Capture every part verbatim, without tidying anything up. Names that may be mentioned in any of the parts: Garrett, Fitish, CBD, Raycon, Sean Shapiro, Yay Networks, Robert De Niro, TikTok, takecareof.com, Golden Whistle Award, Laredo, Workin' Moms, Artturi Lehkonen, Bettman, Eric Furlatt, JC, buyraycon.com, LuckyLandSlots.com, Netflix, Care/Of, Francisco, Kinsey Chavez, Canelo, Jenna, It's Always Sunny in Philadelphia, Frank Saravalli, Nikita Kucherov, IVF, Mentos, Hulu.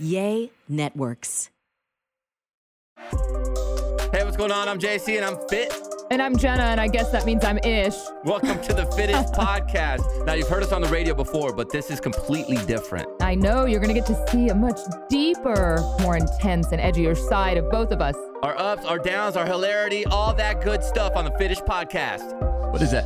Yay Networks. Hey, what's going on? I'm J C and I'm fit. And I'm Jenna, and I guess that means I'm ish. Welcome to the Fitish podcast. Now, you've heard us on the radio before, but this is completely different. I know. You're going to get to see a much deeper, more intense and edgier side of both of us. Our ups, our downs, our hilarity, all that good stuff on the Fitish podcast. What is that?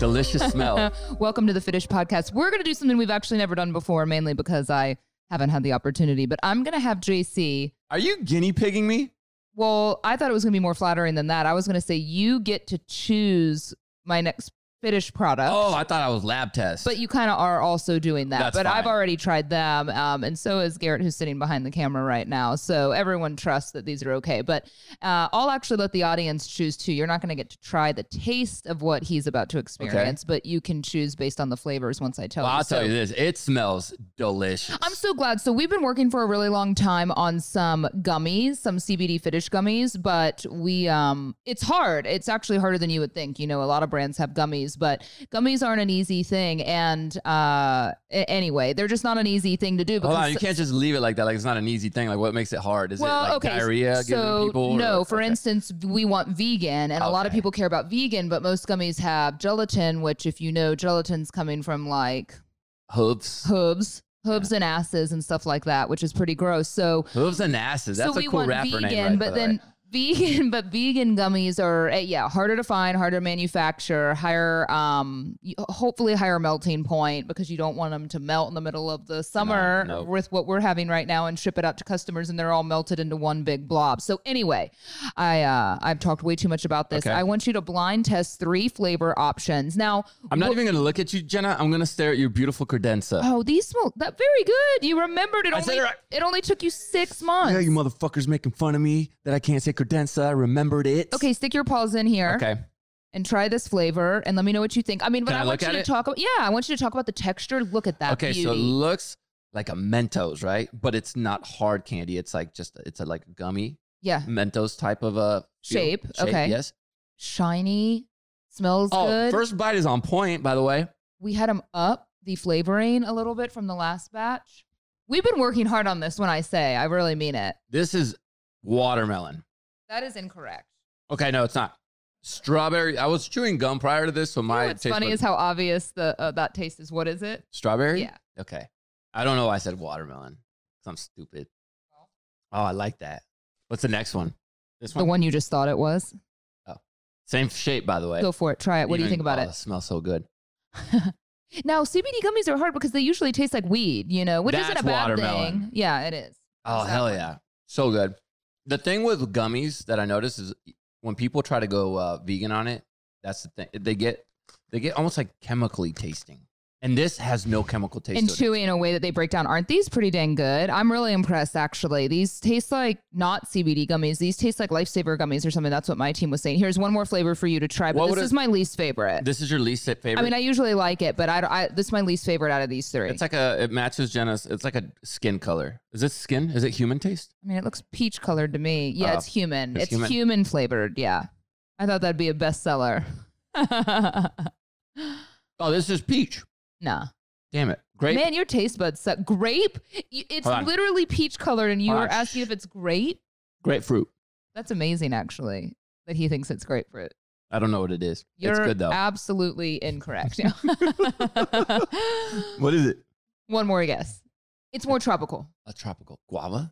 Delicious smell. Welcome to the Fitish podcast. We're going to do something we've actually never done before, mainly because I haven't had the opportunity, but I'm going to have J C. Are you guinea pigging me? Well, I thought it was going to be more flattering than that. I was going to say, you get to choose my next Fitish product. Oh, I thought I was lab test. But you kind of are also doing that. That's but fine. I've already tried them. Um, and so is Garrett, who's sitting behind the camera right now. So everyone trusts that these are okay. But uh, I'll actually let the audience choose too. You're not going to get to try the taste of what he's about to experience, okay, but you can choose based on the flavors once I tell well, you. I'll so. tell you this. It smells delicious. I'm so glad. So we've been working for a really long time on some gummies, some C B D Fitish gummies, but we, um, it's hard. It's actually harder than you would think. You know, a lot of brands have gummies, but gummies aren't an easy thing. And uh, anyway, they're just not an easy thing to do. Because Hold on, you can't just leave it like that. Like, it's not an easy thing. Like, what makes it hard? Is well, it like okay. diarrhea? So people, no, or, for okay. instance, we want vegan. And okay. a lot of people care about vegan, but most gummies have gelatin, which if you know, gelatin's coming from like... Hooves. Hooves. Hooves yeah. and asses and stuff like that, which is pretty gross. So Hooves and asses. That's so a cool rapper vegan, name. Right, but then... Way. Vegan, but vegan gummies are, yeah, harder to find, harder to manufacture, higher, um, hopefully higher melting point, because you don't want them to melt in the middle of the summer no, no. with what we're having right now and ship it out to customers and they're all melted into one big blob. So anyway, I, uh, I've talked way too much about this. Okay. I want you to blind test three flavor options. Now, I'm not wh- even going to look at you, Jenna. I'm going to stare at your beautiful credenza. Oh, these smell that very good. You remembered it. I only, said it, right. It only took you six months. Yeah, you motherfuckers making fun of me that I can't say credenza. I remembered it. Okay, stick your paws in here. Okay. And try this flavor and let me know what you think. I mean, but Can I, I want you to it? talk about, yeah, I want you to talk about the texture. Look at that. Okay, beauty. So it looks like a Mentos, right? But it's not hard candy. It's like just, it's a like gummy. Yeah. Mentos type of a shape. You know, shape okay. Yes. Shiny. Smells oh, good. First bite is on point, by the way. We had them up the flavoring a little bit from the last batch. We've been working hard on this when I say, I really mean it. This is watermelon. That is incorrect. Okay, no, it's not. Strawberry. I was chewing gum prior to this, so my. You know what's taste funny was... is how obvious the uh, that taste is. What is it? Strawberry. Yeah. Okay. I don't know why I said watermelon. Cause I'm stupid. Oh. oh, I like that. What's the next one? This one. The one you just thought it was. Oh, same shape, by the way. Go for it. Try it. What Even, do you think about oh, it? It smells so good. Now, C B D gummies are hard because they usually taste like weed, you know, which That's isn't a bad watermelon. thing. Yeah, it is. Oh, so. hell yeah! So good. The thing with gummies that I notice is when people try to go uh, vegan on it, that's the thing. They get they get almost like chemically tasting. And this has no chemical taste. And chewy in a way that they break down. Aren't these pretty dang good? I'm really impressed, actually. These taste like not C B D gummies. These taste like Lifesaver gummies or something. That's what my team was saying. Here's one more flavor for you to try, but this is my least favorite. This is your least favorite? I mean, I usually like it, but I, I this is my least favorite out of these three. It's like a, it matches Jenna's, it's like a skin color. Is this skin? Is it human taste? I mean, it looks peach colored to me. Yeah, oh, it's human. It's, it's human. human flavored, yeah. I thought that'd be a bestseller. Oh, this is peach. Nah. Damn it. Grape. Man, your taste buds suck. Grape? It's literally peach colored and you were asking if it's grape? Grapefruit. That's amazing, actually, that he thinks it's grapefruit. I don't know what it is. You're it's good, though. Absolutely incorrect. What is it? One more guess. It's more tropical. A tropical. Guava?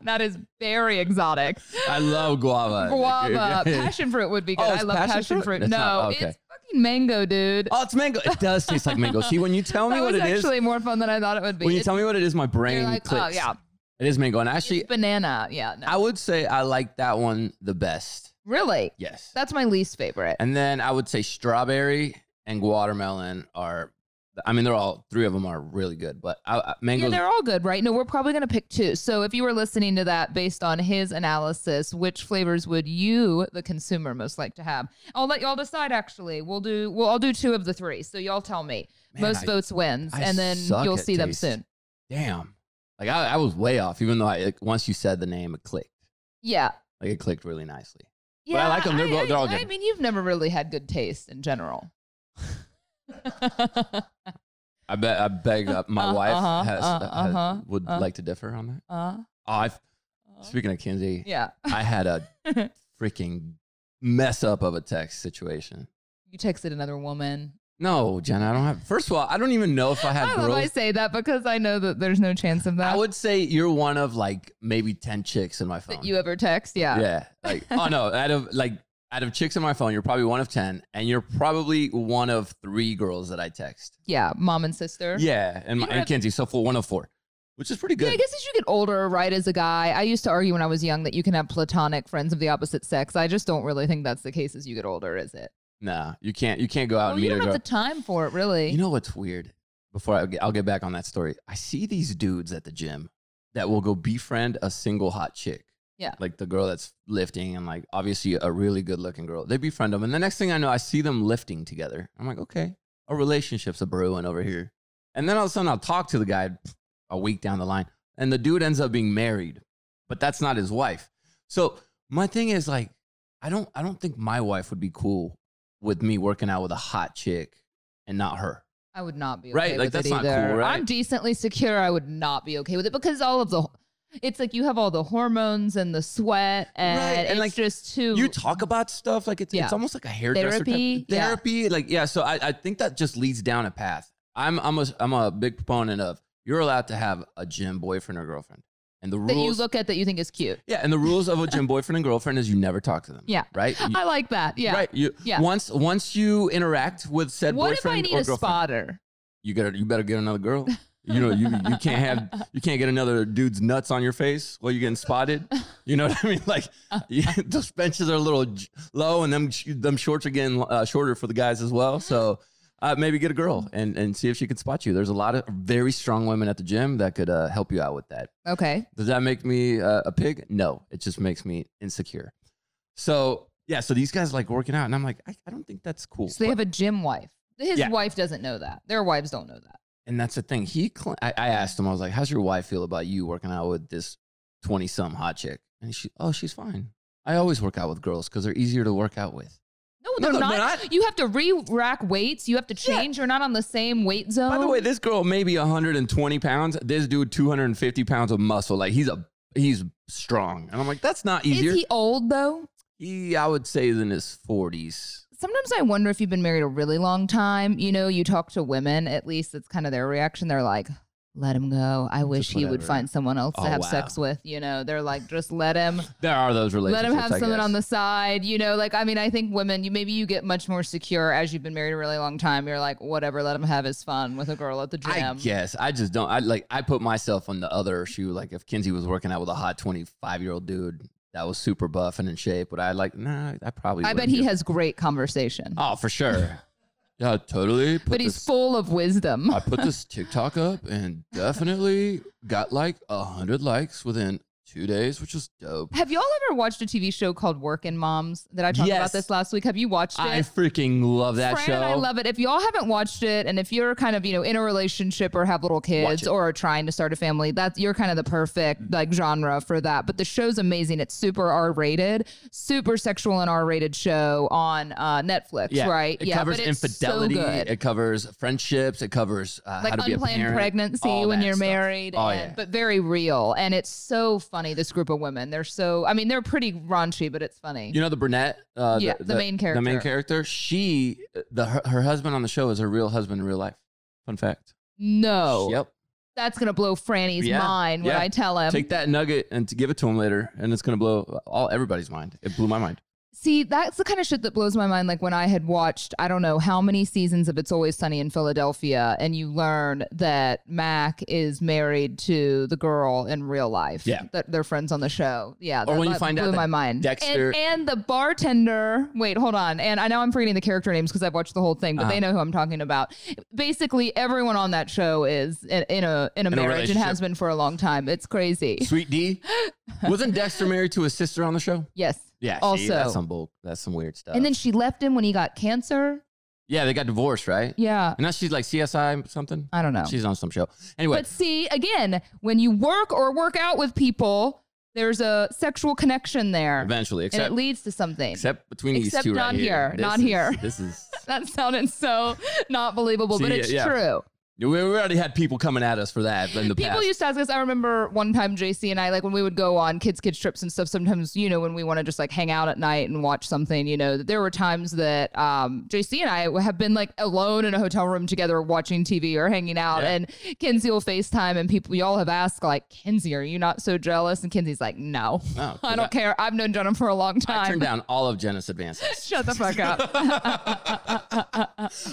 That is very exotic. I love guava. Guava. Passion fruit would be good. Oh, I love passion, passion fruit. fruit. No, not, okay. it's mango, dude. Oh, it's mango. It does taste like mango. See, when you tell me what it is. That was actually more fun than I thought it would be. When you it's, tell me what it is, my brain like, clicks. Oh, yeah. It is mango. And actually, it's banana. Yeah. No. I would say I like that one the best. Really? Yes. That's my least favorite. And then I would say strawberry and watermelon are I mean, they're all, three of them are really good, but I, I, mangoes. Yeah, they're all good, right? No, we're probably going to pick two. So if you were listening to that based on his analysis, which flavors would you, the consumer, most like to have? I'll let y'all decide, actually. We'll do, we'll, I'll do two of the three. So y'all tell me. Man, most I, votes wins, I and then you'll see taste. them soon. Damn. Like, I, I was way off, even though I, like, once you said the name, it clicked. Yeah. Like, it clicked really nicely. Yeah. But I like them. They're, I, bo- they're I, all good. I mean, you've never really had good taste in general. I bet I beg up. My uh, wife uh-huh, has, uh, has uh-huh, would uh, like to differ on that. Uh, oh, I've, uh, speaking of Kinsey, yeah, I had a freaking mess up of a text situation. You texted another woman. No, Jenna, I don't have. First of all, I don't even know if I have. I love girls. I say that because I know that there's no chance of that. I would say you're one of like maybe ten chicks in my phone that you ever text. Yeah, yeah. Like, oh no, out of like. Out of chicks on my phone, you're probably one of ten, and you're probably one of three girls that I text. Yeah, mom and sister. Yeah, and my, and Kinsey, so full one of four, which is pretty good. Yeah, I guess as you get older, right, as a guy, I used to argue when I was young that you can have platonic friends of the opposite sex. I just don't really think that's the case as you get older, is it? Nah, you can't. You can't go out well, and meet a girl. You don't have the time for it, really. You know what's weird? Before I get, I'll get back on that story. I see these dudes at the gym that will go befriend a single hot chick. Yeah. Like the girl that's lifting and like obviously a really good looking girl. They befriend them. And the next thing I know, I see them lifting together. I'm like, okay, our relationship's a brewing over here. And then all of a sudden I'll talk to the guy a week down the line and the dude ends up being married, but that's not his wife. So my thing is like, I don't, I don't think my wife would be cool with me working out with a hot chick and not her. I would not be okay right? Like, with that's it either. Not cool, right? I'm decently secure. I would not be okay with it because all of the... It's like you have all the hormones and the sweat, and, right. and it's like, just too. You talk about stuff like it's yeah. it's almost like a hairdresser therapy. Type of therapy, yeah. like yeah. So I, I think that just leads down a path. I'm I'm a I'm a big proponent of you're allowed to have a gym boyfriend or girlfriend, and the rules that you look at that you think is cute. Yeah, and the rules of a gym boyfriend and girlfriend is you never talk to them. Yeah, right. You, I like that. Yeah, right. You, yeah. Once once you interact with said what boyfriend or girlfriend, what if I need a spotter? You gotta you better get another girl. You know, you, you can't have, you can't get another dude's nuts on your face while you're getting spotted. You know what I mean? Like yeah, those benches are a little j- low and them, them shorts are getting uh, shorter for the guys as well. So uh, maybe get a girl and, and see if she can spot you. There's a lot of very strong women at the gym that could uh, help you out with that. Okay. Does that make me uh, a pig? No, it just makes me insecure. So yeah. So these guys like working out and I'm like, I, I don't think that's cool. So they have a gym wife. His yeah. wife doesn't know that. Their wives don't know that. And that's the thing. He, cl- I, I asked him, I was like, how's your wife feel about you working out with this twenty-some hot chick? And she, oh, she's fine. I always work out with girls because they're easier to work out with. No, they're, no, not. they're not. You have to re-rack weights. You have to change. Yeah. You're not on the same weight zone. By the way, this girl may be one hundred twenty pounds. This dude, two hundred fifty pounds of muscle. Like, he's a he's strong. And I'm like, that's not easier. Is he old, though? He, I would say, is in his forties. Sometimes I wonder if you've been married a really long time. You know, you talk to women, at least that's kind of their reaction. They're like, let him go. I wish he would find someone else oh, to have wow. sex with. You know, they're like, just let him. There are those relationships. Let him have I someone guess. on the side. You know, like, I mean, I think women, you maybe you get much more secure as you've been married a really long time. You're like, whatever, let him have his fun with a girl at the gym. I guess. I just don't. I like, I put myself on the other shoe. Like, if Kinsey was working out with a hot twenty-five year old dude. That was super buff and in shape, but I like, nah, I probably I bet he has great conversation. Oh, for sure. Yeah, totally. But he's full of wisdom. I put this TikTok up and definitely got like one hundred likes within two days, which is dope. Have y'all ever watched a T V show called Workin' Moms? Did I talk yes. about this last week? Have you watched it? I freaking love that Fran show. And I love it. If y'all haven't watched it, and if you're kind of, you know, in a relationship or have little kids or are trying to start a family, that's you're kind of the perfect like genre for that. But the show's amazing. It's super R-rated, super sexual and R-rated show on uh, Netflix, yeah. right? It yeah, covers infidelity. So it covers friendships. It covers uh, like how to be a parent. Unplanned pregnancy when you're stuff. married, oh, and, yeah. but very real. And it's so fun. Funny, this group of women. They're so, I mean, they're pretty raunchy, but it's funny. You know, the brunette, uh, yeah, the, the main character, the main character, she, the, her, her husband on the show is her real husband in real life. Fun fact. No. Yep. That's going to blow Franny's yeah. mind yeah. when I tell him. Take that nugget and to give it to him later. And it's going to blow all everybody's mind. It blew my mind. See, that's the kind of shit that blows my mind. Like when I had watched, I don't know how many seasons of It's Always Sunny in Philadelphia, and you learn that Mac is married to the girl in real life. Yeah. That they're friends on the show. Yeah. Or when you find out that my mind. Dexter. And, and the bartender. Wait, hold on. And I know I'm forgetting the character names because I've watched the whole thing, but uh-huh. they know who I'm talking about. Basically, everyone on that show is in, in a in a in marriage and has been for a long time. It's crazy. Sweet D. Wasn't Dexter married to his sister on the show? Yes. Yeah, also, see, that's some bull, that's some weird stuff. And then she left him when he got cancer. Yeah, they got divorced, right? Yeah. And now she's like C S I something. I don't know. She's on some show. Anyway. But see, again, when you work or work out with people, there's a sexual connection there. Eventually. Except, and it leads to something. Except between except these two right here. Except not here. Not is, here. This is. That sounded so not believable, see, but it's yeah. true. We already had people coming at us for that in the people past. People used to ask us. I remember one time J C and I, like when we would go on kids, kids trips and stuff, sometimes, you know, when we want to just like hang out at night and watch something, you know, there were times that um, J C and I have been like alone in a hotel room together watching T V or hanging out yeah. and Kinsey will FaceTime and people, y'all have asked like, Kinsey, are you not so jealous? And Kinsey's like, no, no I don't I, care. I've known Jenna for a long time. I turned down all of Jenna's advances. Shut the fuck up.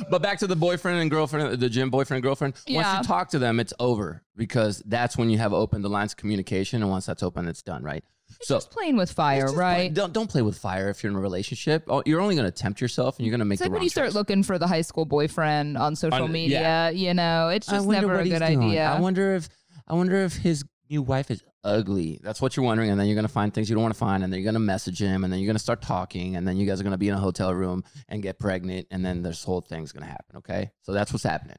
But back to the boyfriend and girlfriend, the gym boyfriend and girlfriend. Girlfriend. Yeah. Once you talk to them, it's over because that's when you have opened the lines of communication. And once that's open, it's done, right? It's so just playing with fire, right? Play, don't don't play with fire if you're in a relationship. You're only going to tempt yourself, and you're going to make it's the like wrong when you choice. Start looking for the high school boyfriend on social on, media. Yeah. You know, it's just never a good doing. idea. I wonder if I wonder if his new wife is ugly. That's what you're wondering, and then you're going to find things you don't want to find, and then you're going to message him, and then you're going to start talking, and then you guys are going to be in a hotel room and get pregnant, and then this whole thing's going to happen. Okay, so that's what's happening.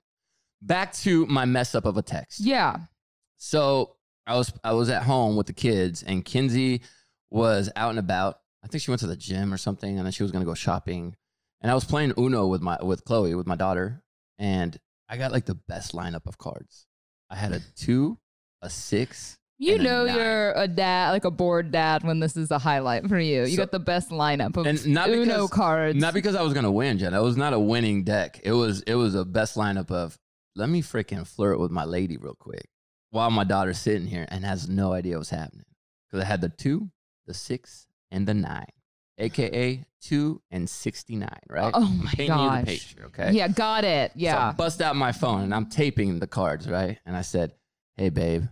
Back to my mess up of a text. Yeah. So I was I was at home with the kids, and Kinsey was out and about. I think she went to the gym or something, and then she was gonna go shopping. And I was playing Uno with my with Chloe, with my daughter, and I got like the best lineup of cards. I had a two, a six. You know you're a dad, like a bored dad, when this is a highlight for you. You so, got the best lineup of and not Uno because, cards. Not because I was gonna win, Jenna. It was not a winning deck. It was it was a best lineup of. Let me freaking flirt with my lady real quick while my daughter's sitting here and has no idea what's happening. Because I had the two, the six, and the nine, a k a two and sixty-nine, right? Oh, my Painting gosh. You the picture, okay? Yeah, got it. Yeah. So I bust out my phone, and I'm taping the cards, right? And I said, hey, babe,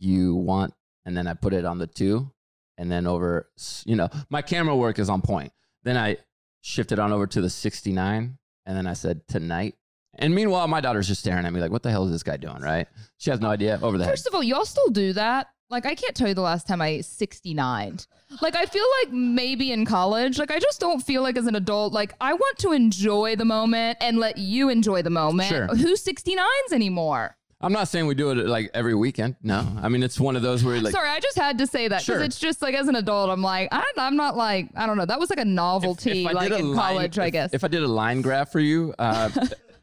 you want... And then I put it on the two, and then over... You know, my camera work is on point. Then I shifted on over to the sixty-nine, and then I said, tonight. And meanwhile, my daughter's just staring at me like, what the hell is this guy doing, right? She has no idea. Over the head. First of all, y'all still do that? Like, I can't tell you the last time I sixty-nined. Like, I feel like maybe in college. Like, I just don't feel like as an adult, like, I want to enjoy the moment and let you enjoy the moment. Sure. Who sixty-nines anymore? I'm not saying we do it like every weekend. No, I mean, it's one of those where like, sorry, I just had to say that because sure. It's just like as an adult, I'm like, I, I'm not like, I don't know. That was like a novelty if, if like a in line, college, if, I guess. If I did a line graph for you, uh,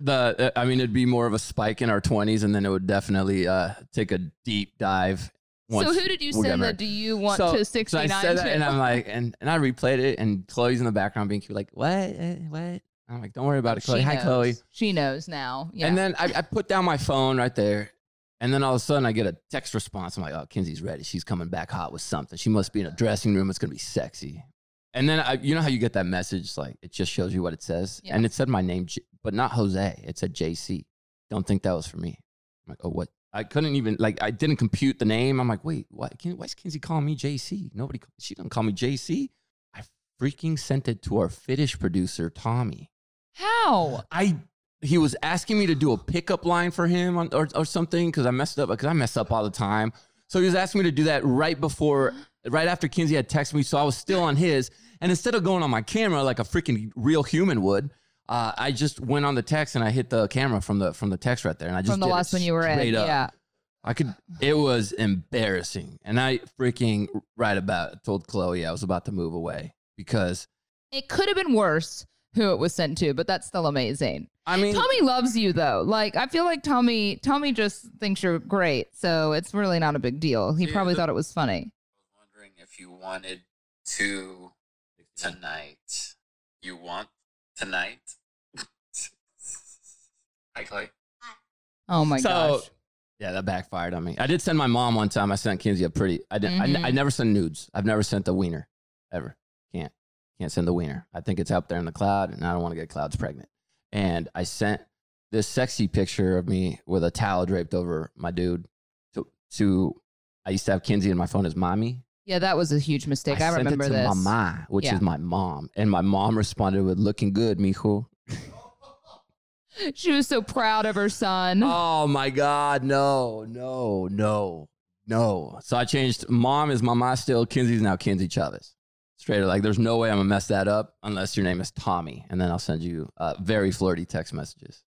The, I mean, it'd be more of a spike in our twenties, and then it would definitely uh, take a deep dive. Once so who did you send that? Do you want so, to sixty-nine? So I said that, and I'm like, and, and I replayed it, and Chloe's in the background being cute, like, what, what? I'm like, don't worry about it, Chloe. She Hi, knows. Chloe. She knows now. Yeah. And then I, I put down my phone right there, and then all of a sudden I get a text response. I'm like, oh, Kinsey's ready. She's coming back hot with something. She must be in a dressing room. It's gonna be sexy. And then I, you know how you get that message, like it just shows you what it says, yeah. And it said my name, but not Jose. It said J C. Don't think that was for me. I'm like, oh, what? I couldn't even like I didn't compute the name. I'm like, wait, why? Can, why is Kinsey calling me J C? Nobody, she doesn't call me J C. I freaking sent it to our Fitish producer, Tommy. How? I he was asking me to do a pickup line for him on, or or something because I messed up because I mess up all the time. So he was asking me to do that right before. Right after Kinsey had texted me, so I was still on his. And instead of going on my camera like a freaking real human would, uh, I just went on the text and I hit the camera from the from the text right there. And I just from the did last one you were in, up. Yeah. I could. It was embarrassing, and I freaking right about told Chloe I was about to move away because it could have been worse. Who it was sent to, but that's still amazing. I mean, Tommy loves you though. Like, I feel like Tommy, Tommy just thinks you're great, so it's really not a big deal. He yeah, probably the- thought it was funny. If you wanted to tonight, you want tonight? Hi, Chloe. Oh my so, gosh. Yeah, that backfired on me. I did send my mom one time. I sent Kinsey a pretty, I didn't, mm-hmm. I, I never sent nudes. I've never sent a wiener ever. Can't, Can't send the wiener. I think it's up there in the cloud, and I don't want to get clouds pregnant. And I sent this sexy picture of me with a towel draped over my dude to, to I used to have Kinsey in my phone as mommy. Yeah, that was a huge mistake. I, I remember this. I sent it to mama, which yeah. is my mom. And my mom responded with, looking good, mijo. She was so proud of her son. Oh, my God. No, no, no, no. So I changed. Mom is mama still. Kinsey's now Kinsey Chavez. Straight like, there's no way I'm going to mess that up unless your name is Tommy. And then I'll send you uh, very flirty text messages.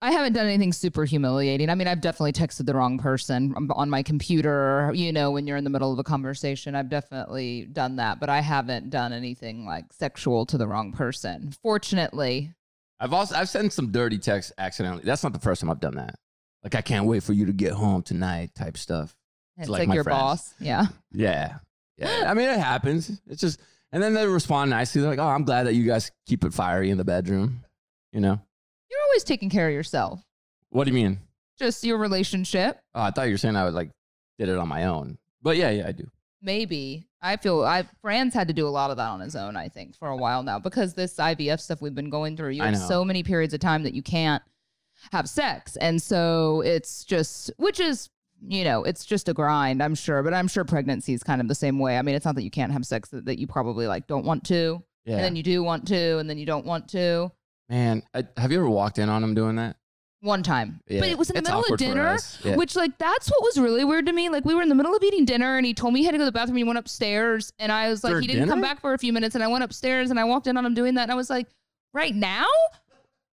I haven't done anything super humiliating. I mean, I've definitely texted the wrong person on my computer. You know, when you're in the middle of a conversation, I've definitely done that. But I haven't done anything like sexual to the wrong person. Fortunately. I've also I've sent some dirty texts accidentally. That's not the first time I've done that. Like, I can't wait for you to get home tonight type stuff. It's like, like your friends. Boss. Yeah. Yeah. Yeah. I mean, it happens. It's just, and then they respond nicely. They're like, oh, I'm glad that you guys keep it fiery in the bedroom. You know? You're always taking care of yourself. What do you mean? Just your relationship. Oh, I thought you were saying I would like did it on my own. But yeah, yeah, I do. Maybe. I feel I Fran's had to do a lot of that on his own, I think, for a while now, because this I V F stuff we've been going through, you have so many periods of time that you can't have sex. And so it's just, which is, you know, it's just a grind, I'm sure. But I'm sure pregnancy is kind of the same way. I mean, it's not that you can't have sex, that, that you probably like don't want to. Yeah. And then you do want to, and then you don't want to. Man, I, have you ever walked in on him doing that? One time. Yeah. But it was in the it's middle of dinner, yeah. which like, that's what was really weird to me. Like, we were in the middle of eating dinner and he told me he had to go to the bathroom. He went upstairs and I was like, for he didn't dinner? Come back for a few minutes. And I went upstairs and I walked in on him doing that. And I was like, right now?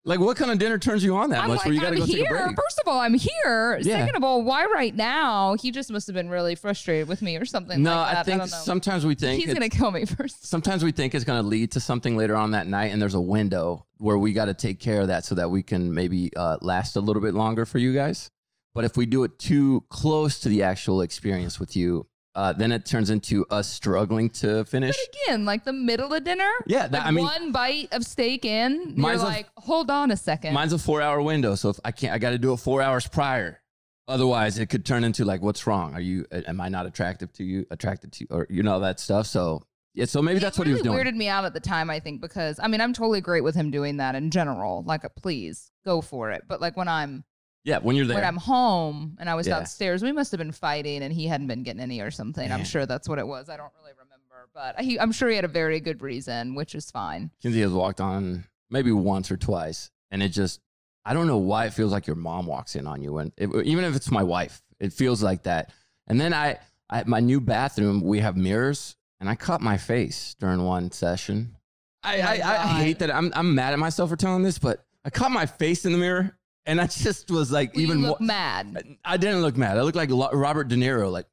Like, what kind of dinner turns you on that I'm much? Like, where you gotta I'm go here. Take a break? First of all, I'm here. Yeah. Second of all, why right now? He just must have been really frustrated with me or something. No, like that. I think I sometimes we think he's gonna kill me first. Sometimes we think it's gonna lead to something later on that night, and there's a window where we got to take care of that so that we can maybe uh, last a little bit longer for you guys. But if we do it too close to the actual experience with you, Uh, then it turns into us struggling to finish. But again, like the middle of dinner? Yeah. That, like I mean, one bite of steak in, you're like, a, hold on a second. Mine's a four-hour window, so if I can't, I got to do it four hours prior. Otherwise, it could turn into like, what's wrong? Are you? Am I not attractive to you? Attracted to you? Or, you know, that stuff, so... Yeah, so maybe it that's really what he was doing. Weirded me out at the time, I think, because, I mean, I'm totally great with him doing that in general. Like, please, go for it. But like when I'm... Yeah, when you're there. When I'm home and I was yeah. downstairs, we must have been fighting and he hadn't been getting any or something. Man. I'm sure that's what it was. I don't really remember, but he, I'm sure he had a very good reason, which is fine. Kinsey has walked on maybe once or twice, and it just, I don't know why it feels like your mom walks in on you. And it, even if it's my wife, it feels like that. And then I, I, my new bathroom, we have mirrors, and I cut my face during one session. I, I, I, I hate that. I'm, I'm mad at myself for telling this, but I cut my face in the mirror. And I just was like, well, even you look more mad. I didn't look mad. I looked like Robert De Niro, like,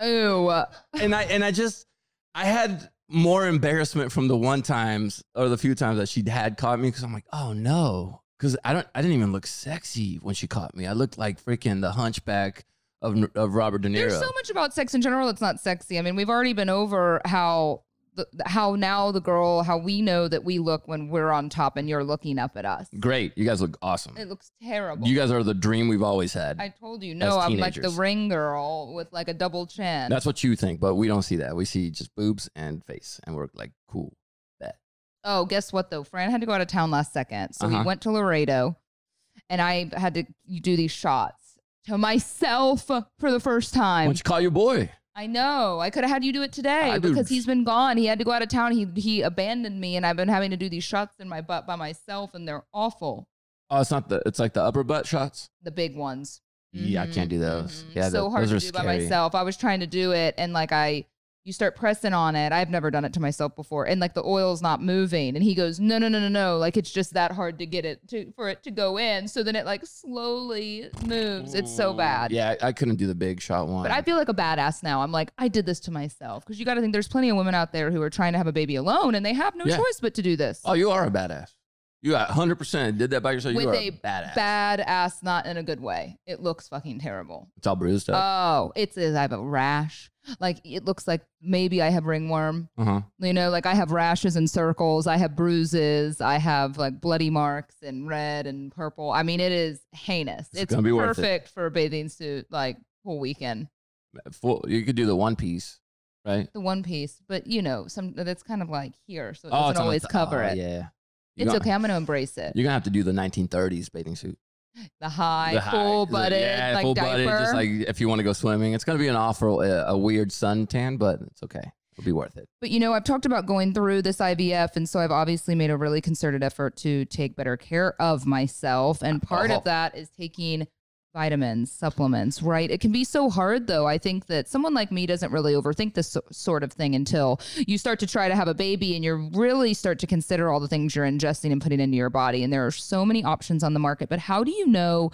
oh. And I and I just, I had more embarrassment from the one times or the few times that she had caught me because I'm like, oh no, because I don't, I didn't even look sexy when she caught me. I looked like freaking the Hunchback of of Robert De Niro. There's so much about sex in general that's not sexy. I mean, we've already been over how. The, how now the girl, how we know that we look when we're on top and you're looking up at us. Great. You guys look awesome. It looks terrible. You guys are the dream we've always had. I told you. No, I'm like the ring girl with like a double chin. That's what you think, but we don't see that. We see just boobs and face and we're like, cool. Bet. Oh, guess what though? Fran had to go out of town last second. So uh-huh. we went to Laredo and I had to do these shots to myself for the first time. Why don't you call your boy? I know. I could have had you do it today I because do. He's been gone. He had to go out of town. He he abandoned me, and I've been having to do these shots in my butt by myself, and they're awful. Oh, it's not the. It's like the upper butt shots. The big ones. Yeah, mm-hmm. I can't do those. Mm-hmm. Yeah, so the, hard those to are do scary. By myself. I was trying to do it, and like I, you start pressing on it. I've never done it to myself before, and like the oil's not moving, and he goes, no, no, no, no, no. Like it's just that hard to get it to for it to go in. So then it like slowly moves. It's so bad. Yeah, I couldn't do the big shot one. But I feel like a badass now. I'm like, I did this to myself because you got to think there's plenty of women out there who are trying to have a baby alone, and they have no yeah. choice but to do this. Oh, you are a badass. You one hundred percent did that by yourself. With you are a badass. Badass, not in a good way. It looks fucking terrible. It's all bruised up. Oh, it's I have a rash. Like, it looks like maybe I have ringworm. Uh-huh. You know, like I have rashes and circles. I have bruises. I have like bloody marks and red and purple. I mean, it is heinous. It's, it's gonna be perfect worth it. For a bathing suit, like, whole weekend. Full, you could do the one piece. right? The one piece, but you know, some that's kind of like here, so it oh, doesn't always th- cover oh, it. Yeah, you're it's gonna, okay. I'm gonna embrace it. You're gonna have to do the nineteen thirties bathing suit, the high, the high full butted, yeah, like full butted, just like if you want to go swimming. It's gonna be an awful, uh, a weird suntan, but it's okay. It'll be worth it. But, you know, I've talked about going through this I V F, and so I've obviously made a really concerted effort to take better care of myself. And part oh. of that is taking vitamins, supplements, right? It can be so hard, though. I think that someone like me doesn't really overthink this so- sort of thing until you start to try to have a baby and you really start to consider all the things you're ingesting and putting into your body. And there are so many options on the market. But how do you know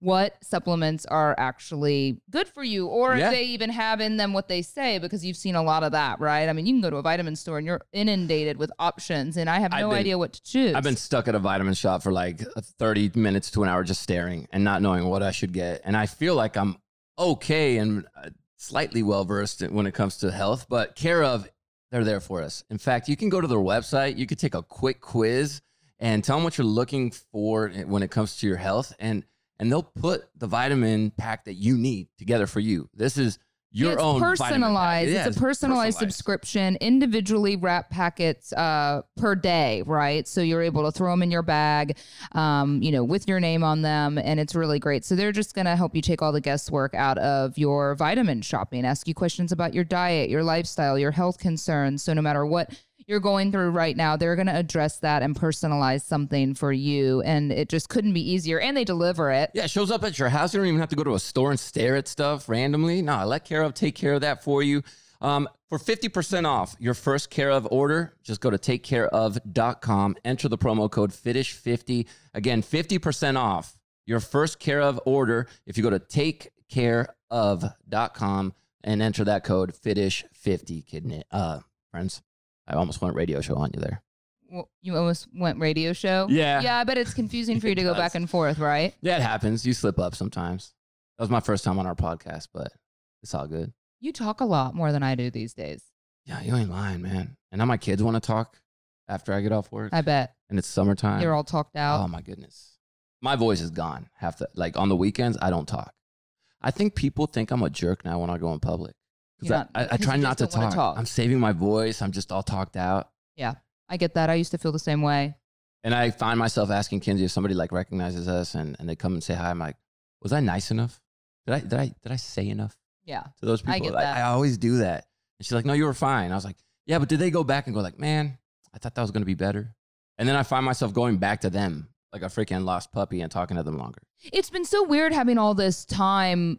what supplements are actually good for you, or yeah. if they even have in them what they say, because you've seen a lot of that, right? I mean, you can go to a vitamin store and you're inundated with options, and I have no been, idea what to choose. I've been stuck at a vitamin shop for like thirty minutes to an hour just staring and not knowing what I should get. And I feel like I'm okay and slightly well-versed when it comes to health, but Care/Of, they're there for us. In fact, you can go to their website. You could take a quick quiz and tell them what you're looking for when it comes to your health. And And they'll put the vitamin pack that you need together for you. This is your it's own personalized. Vitamin pack. Yeah, it's, it's a personalized, personalized subscription, individually wrapped packets uh, per day, right? So you're able to throw them in your bag, um, you know, with your name on them, and it's really great. So they're just going to help you take all the guesswork out of your vitamin shopping, ask you questions about your diet, your lifestyle, your health concerns. So no matter what you're going through right now, they're going to address that and personalize something for you. And it just couldn't be easier. And they deliver it. Yeah, it shows up at your house. You don't even have to go to a store and stare at stuff randomly. No, I let Care/Of take care of that for you. Um, for fifty percent off your first Care/Of order, just go to take care of dot com, enter the promo code Fitish fifty. Again, fifty percent off your first Care/Of order if you go to take care of dot com and enter that code Fitish fifty, kidney, uh, friends. I almost went radio show on you there. Well, you almost went radio show? Yeah. Yeah, I bet it's confusing for you to go back and forth, right? Yeah, it happens. You slip up sometimes. That was my first time on our podcast, but it's all good. You talk a lot more than I do these days. Yeah, you ain't lying, man. And now my kids want to talk after I get off work. I bet. And it's summertime. You're all talked out. Oh, my goodness. My voice is gone. Half the, like on the weekends, I don't talk. I think people think I'm a jerk now when I go in public. Because I, I, I try not to talk. talk. I'm saving my voice. I'm just all talked out. Yeah, I get that. I used to feel the same way. And I find myself asking Kinsey if somebody like recognizes us and, and they come and say hi. I'm like, was I nice enough? Did I did I did I say enough? Yeah, to those people. I get that. I, I always do that. And she's like, no, you were fine. I was like, yeah, but did they go back and go like, man, I thought that was gonna be better? And then I find myself going back to them like a freaking lost puppy and talking to them longer. It's been so weird having all this time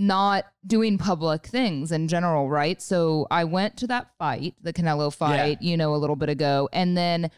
not doing public things in general, right? So I went to that fight, the Canelo fight, yeah. you know, a little bit ago. And then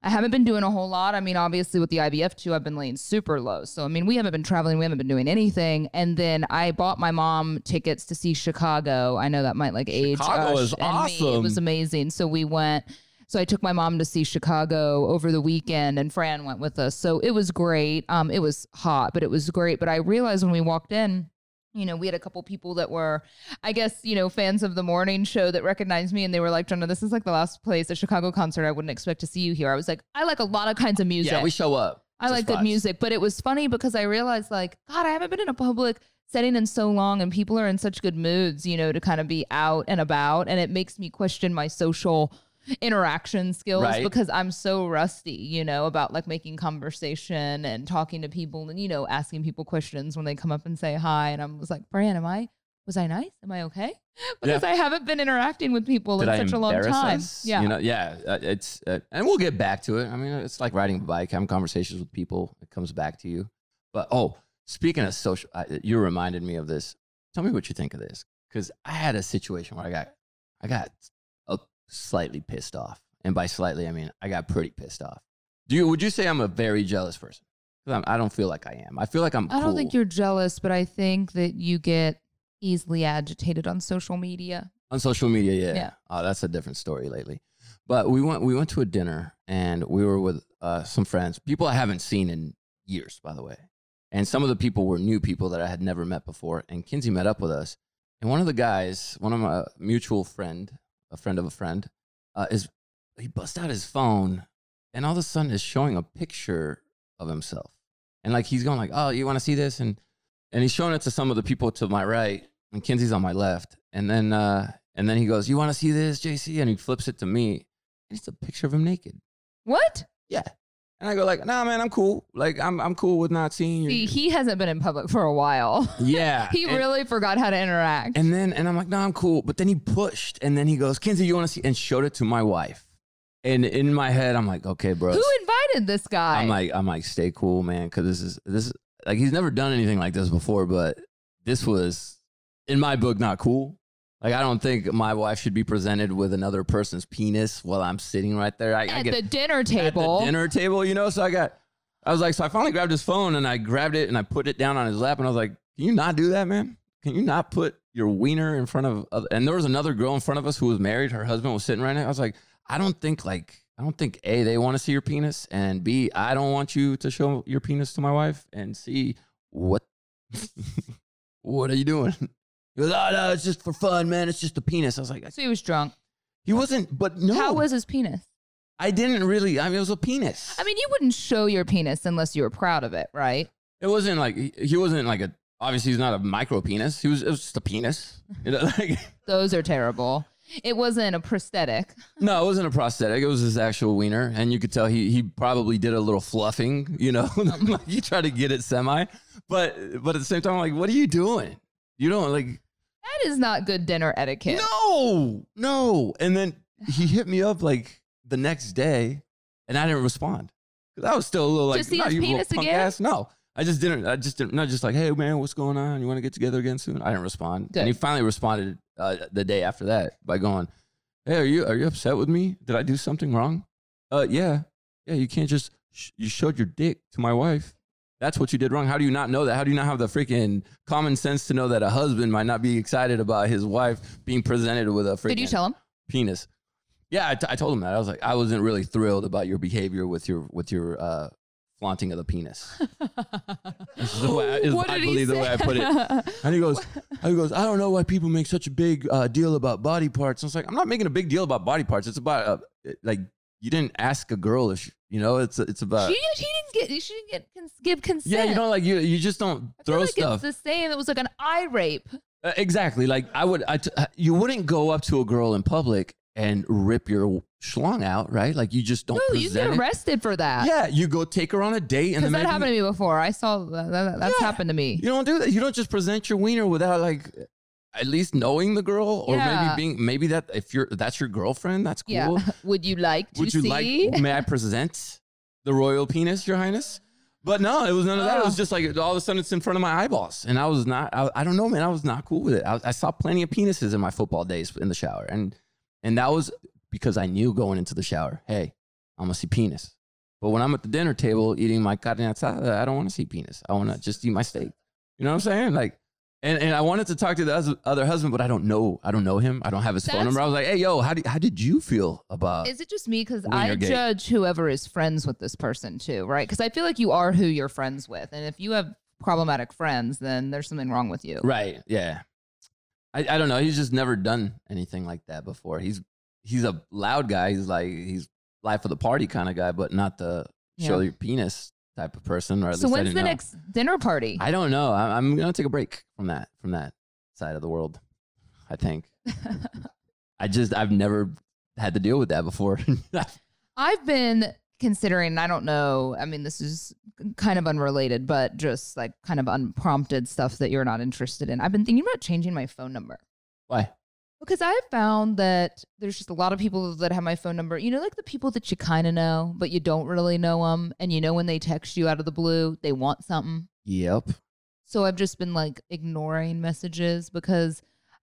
I haven't been doing a whole lot. I mean, obviously with the I V F too, I've been laying super low. So, I mean, we haven't been traveling. We haven't been doing anything. And then I bought my mom tickets to see Chicago. I know that might like age. Chicago is awesome. Me. It was amazing. So we went. So I took my mom to see Chicago over the weekend, and Fran went with us. So it was great. Um, it was hot, but it was great. But I realized when we walked in, you know, we had a couple people that were, I guess, you know, fans of the morning show that recognized me, and they were like, Jenna, this is like the last place, a Chicago concert. I wouldn't expect to see you here. I was like, I like a lot of kinds of music. Yeah, we show up. I like good music. But it was funny because I realized like, God, I haven't been in a public setting in so long, and people are in such good moods, you know, to kind of be out and about. And it makes me question my social interaction skills, right? Because I'm so rusty, you know, about like making conversation and talking to people and, you know, asking people questions when they come up and say hi. And I was like, Brian, am I, was I nice? Am I okay? Because yeah. I haven't been interacting with people Did in I such a long time. Us? Yeah. You know, yeah. Uh, it's, uh, and we'll get back to it. I mean, it's like riding a bike, having conversations with people. It comes back to you. But, oh, speaking of social, uh, you reminded me of this. Tell me what you think of this. Cause I had a situation where I got, I got, slightly pissed off. And by slightly, I mean, I got pretty pissed off. Do you, would you say I'm a very jealous person? Because I don't feel like I am. I feel like I'm I don't cool. think you're jealous, but I think that you get easily agitated on social media. On social media, yeah. yeah. Oh, that's a different story lately. But we went, we went to a dinner, and we were with uh, some friends, people I haven't seen in years, by the way. And some of the people were new people that I had never met before. And Kinsey met up with us. And one of the guys, one of my mutual friend, a friend of a friend, uh, is he busts out his phone, and all of a sudden is showing a picture of himself. And like, he's going like, oh, you want to see this? And, and he's showing it to some of the people to my right, and Kinsey's on my left. And then, uh, And then he goes, you want to see this, J C? And he flips it to me. And it's a picture of him naked. What? Yeah. And I go like, nah, man, I'm cool. Like, I'm I'm cool with not seeing you. See, he hasn't been in public for a while. Yeah. he and, really forgot how to interact. And then, and I'm like, nah, I'm cool. But then he pushed. And then he goes, Kinsey, you want to see? And showed it to my wife. And in my head, I'm like, okay, bro. Who invited this guy? I'm like, I'm like, stay cool, man. Because this is, this is, like, he's never done anything like this before. But this was, in my book, not cool. Like, I don't think my wife should be presented with another person's penis while I'm sitting right there. I, at I get, the dinner table. At the dinner table, you know? So I got, I was like, so I finally grabbed his phone and I grabbed it and I put it down on his lap. And I was like, can you not do that, man? Can you not put your wiener in front of, other? And there was another girl in front of us who was married. Her husband was sitting right now. I was like, I don't think like, I don't think A, they want to see your penis. And B, I don't want you to show your penis to my wife. And C, what, what are you doing? He goes, oh, no, it's just for fun, man. It's just a penis. I was like... So he was drunk. He wasn't, but no. How was his penis? I didn't really... I mean, it was a penis. I mean, you wouldn't show your penis unless you were proud of it, right? It wasn't like... He wasn't like a... Obviously, he's not a micro penis. He was, it was just a penis. You know, like, those are terrible. It wasn't a prosthetic. No, it wasn't a prosthetic. It was his actual wiener. And you could tell he he probably did a little fluffing, you know? like, he tried to get it semi. But, but at the same time, I'm like, what are you doing? You don't like... That is not good dinner etiquette. No, no. And then he hit me up like the next day and I didn't respond. Cause I was still a little like, just see no, his you penis little punk again? Ass. No, I just didn't. I just didn't. No, just like, hey man, what's going on? You want to get together again soon? I didn't respond. Good. And he finally responded uh, the day after that by going, hey, are you, are you upset with me? Did I do something wrong? Uh, yeah. Yeah. You can't just, sh- you showed your dick to my wife. That's what you did wrong. How do you not know that? How do you not have the freaking common sense to know that a husband might not be excited about his wife being presented with a freaking Did you tell him? Penis? Yeah, I, t- I told him that. I was like, I wasn't really thrilled about your behavior with your with your uh, flaunting of the penis. This is the way I, is, what did I believe he say? The way I put it. And he goes, he goes, I don't know why people make such a big uh, deal about body parts. And I was like, I'm not making a big deal about body parts. It's about uh, like. You didn't ask a girl if she, you know it's it's about she, she didn't get she didn't get cons- give consent. Yeah, you don't know, like you you just don't I throw feel like stuff. It's the same. It was like an eye rape. Uh, exactly. Like I would, I t- you wouldn't go up to a girl in public and rip your schlong out, right? Like you just don't. No, you get arrested it. For that. Yeah, you go take her on a date, and because that happened to me before. I saw that, that, that's yeah, happened to me. You don't do that. You don't just present your wiener without like. At least knowing the girl, or yeah. maybe being, maybe that if you're, that's your girlfriend, that's cool. Yeah. Would you like to Would you see? Like, may I present the royal penis, Your Highness? But no, it was none of that. Oh. It was just like all of a sudden it's in front of my eyeballs, and I was not. I, I don't know, man. I was not cool with it. I, I saw plenty of penises in my football days in the shower, and and that was because I knew going into the shower, hey, I'm gonna see penis. But when I'm at the dinner table eating my carne asada, I don't want to see penis. I want to just eat my steak. You know what I'm saying? Like. And and I wanted to talk to the other husband, but I don't know. I don't know him. I don't have his That's, phone number. I was like, hey, yo, how do how did you feel about? Is it just me? Because I judge whoever is friends with this person too, right? Because I feel like you are who you're friends with, and if you have problematic friends, then there's something wrong with you. Right? Yeah. I, I don't know. He's just never done anything like that before. He's he's a loud guy. He's like he's life of the party kind of guy, but not the yeah. show your penis. Type of person, or at so least when's I didn't the know. Next dinner party? I don't know. I, I'm gonna take a break from that from that side of the world. I think. I just I've never had to deal with that before. I've been considering. I don't know. I mean, this is kind of unrelated, but just like kind of unprompted stuff that you're not interested in. I've been thinking about changing my phone number. Why? Because I have found that there's just a lot of people that have my phone number. You know, like the people that you kind of know, but you don't really know them. And you know when they text you out of the blue, they want something. Yep. So I've just been like ignoring messages because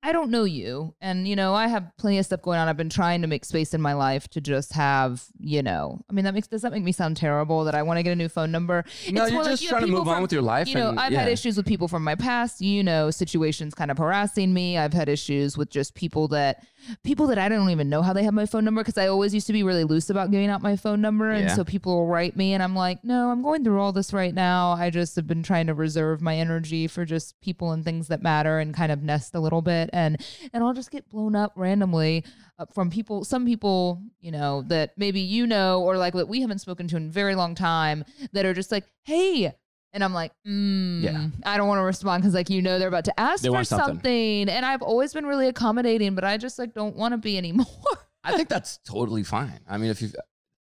I don't know you. And, you know, I have plenty of stuff going on. I've been trying to make space in my life to just have, you know, I mean, that makes, does that make me sound terrible that I want to get a new phone number? No, it's you're just like, trying you know, to move from, on with your life. You know, and, I've yeah. had issues with people from my past, you know, situations kind of harassing me. I've had issues with just people that, people that I don't even know how they have my phone number. Cause I always used to be really loose about giving out my phone number. And yeah. so people will write me and I'm like, no, I'm going through all this right now. I just have been trying to reserve my energy for just people and things that matter and kind of nest a little bit. And, and I'll just get blown up randomly uh, from people, some people, you know, that maybe, you know, or like that we haven't spoken to in a very long time that are just like, hey, And I'm like, mm, yeah. I don't want to respond because, like, you know, they're about to ask they for something. something. And I've always been really accommodating, but I just, like, don't want to be anymore. I think that's totally fine. I mean, if you've...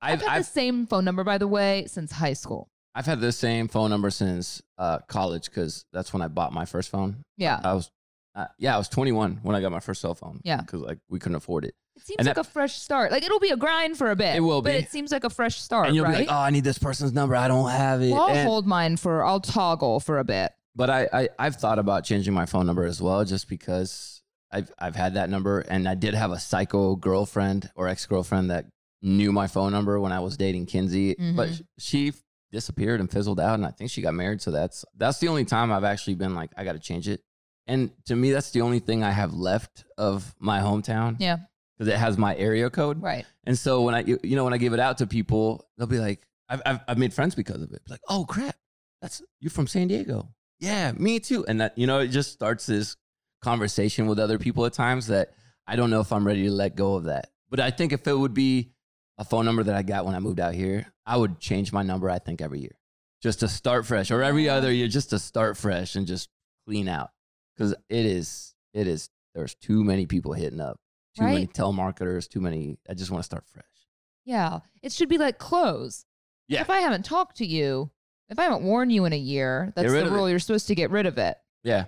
I've, I've had I've, the same phone number, by the way, since high school. I've had the same phone number since uh, college because that's when I bought my first phone. Yeah. I was, uh, yeah, I was twenty-one when I got my first cell phone. Yeah. Because, like, we couldn't afford it. It seems and like that, a fresh start. Like, it'll be a grind for a bit. It will be. But it seems like a fresh start, and you'll right? be like, oh, I need this person's number. I don't have it. Well, I'll and, hold mine for, I'll toggle for a bit. But I, I, I've thought about changing my phone number as well just because I've, I've had that number. And I did have a psycho girlfriend or ex-girlfriend that knew my phone number when I was dating Kinsey. Mm-hmm. But she disappeared and fizzled out. And I think she got married. So that's that's the only time I've actually been like, I got to change it. And to me, that's the only thing I have left of my hometown. Yeah. Because it has my area code. Right. And so when I, you know, when I give it out to people, they'll be like, I've, I've, I've made friends because of it. Like, oh crap, that's, you're from San Diego. Yeah, me too. And that, you know, it just starts this conversation with other people at times that I don't know if I'm ready to let go of that. But I think if it would be a phone number that I got when I moved out here, I would change my number, I think, every year. Just to start fresh, or every other year, just to start fresh and just clean out. Because it is, it is, there's too many people hitting up. Too right? many telemarketers, too many. I just want to start fresh. Yeah. It should be like clothes. Yeah. If I haven't talked to you, if I haven't worn you in a year, that's the rule. You're supposed to get rid of it. Yeah.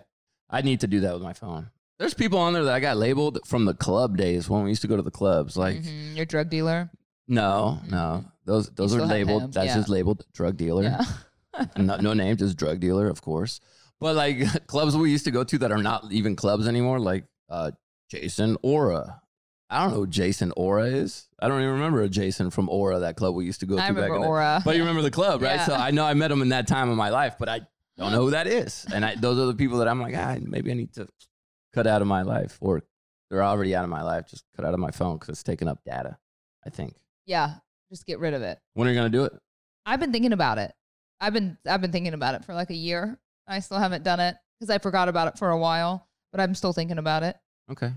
I need to do that with my phone. There's people on there that I got labeled from the club days when we used to go to the clubs. Like, mm-hmm. your drug dealer? No, mm-hmm. no. Those those are labeled. That's yeah. just labeled drug dealer. Yeah. no, no name, just drug dealer, of course. But like clubs we used to go to that are not even clubs anymore, like, uh, Jason Aura. I don't know who Jason Aura is. I don't even remember a Jason from Aura, that club we used to go to back in the day. I remember Aura. But you remember the club, right? Yeah. So I know I met him in that time of my life, but I don't know who that is. And I, those are the people that I'm like, ah, maybe I need to cut out of my life, or they're already out of my life. Just cut out of my phone because it's taking up data, I think. Yeah, just get rid of it. When are you going to do it? I've been thinking about it. I've been I've been thinking about it for like a year. I still haven't done it because I forgot about it for a while, but I'm still thinking about it. Okay.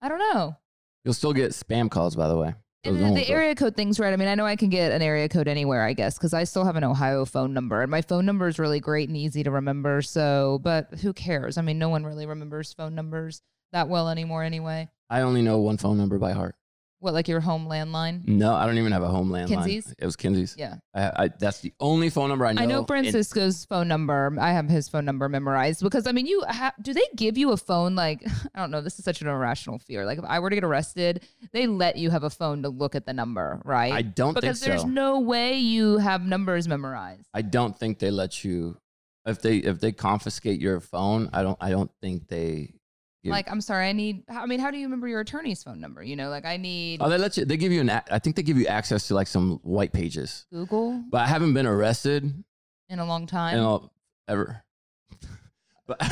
I don't know. You'll still get spam calls, by the way. Those and the area code thing's right. I mean, I know I can get an area code anywhere, I guess, because I still have an Ohio phone number. And my phone number is really great and easy to remember. So, but who cares? I mean, no one really remembers phone numbers that well anymore anyway. I only know one phone number by heart. What, like your home landline? No, I don't even have a home landline. Kinsey's? It was Kinsey's. Yeah. I, I, that's the only phone number I know. I know Francisco's phone number. I have his phone number memorized because, I mean, you ha- do they give you a phone? Like, I don't know. This is such an irrational fear. Like, if I were to get arrested, they let you have a phone to look at the number, right? I don't think so. Because there's no way you have numbers memorized. I don't think they let you. If they if they confiscate your phone, I don't. I don't think they... Yeah. Like, I'm sorry, I need, I mean, how do you remember your attorney's phone number? You know, like I need. Oh, they let you, they give you an, I think they give you access to like some white pages. Google? But I haven't been arrested. In a long time? In all, ever. but,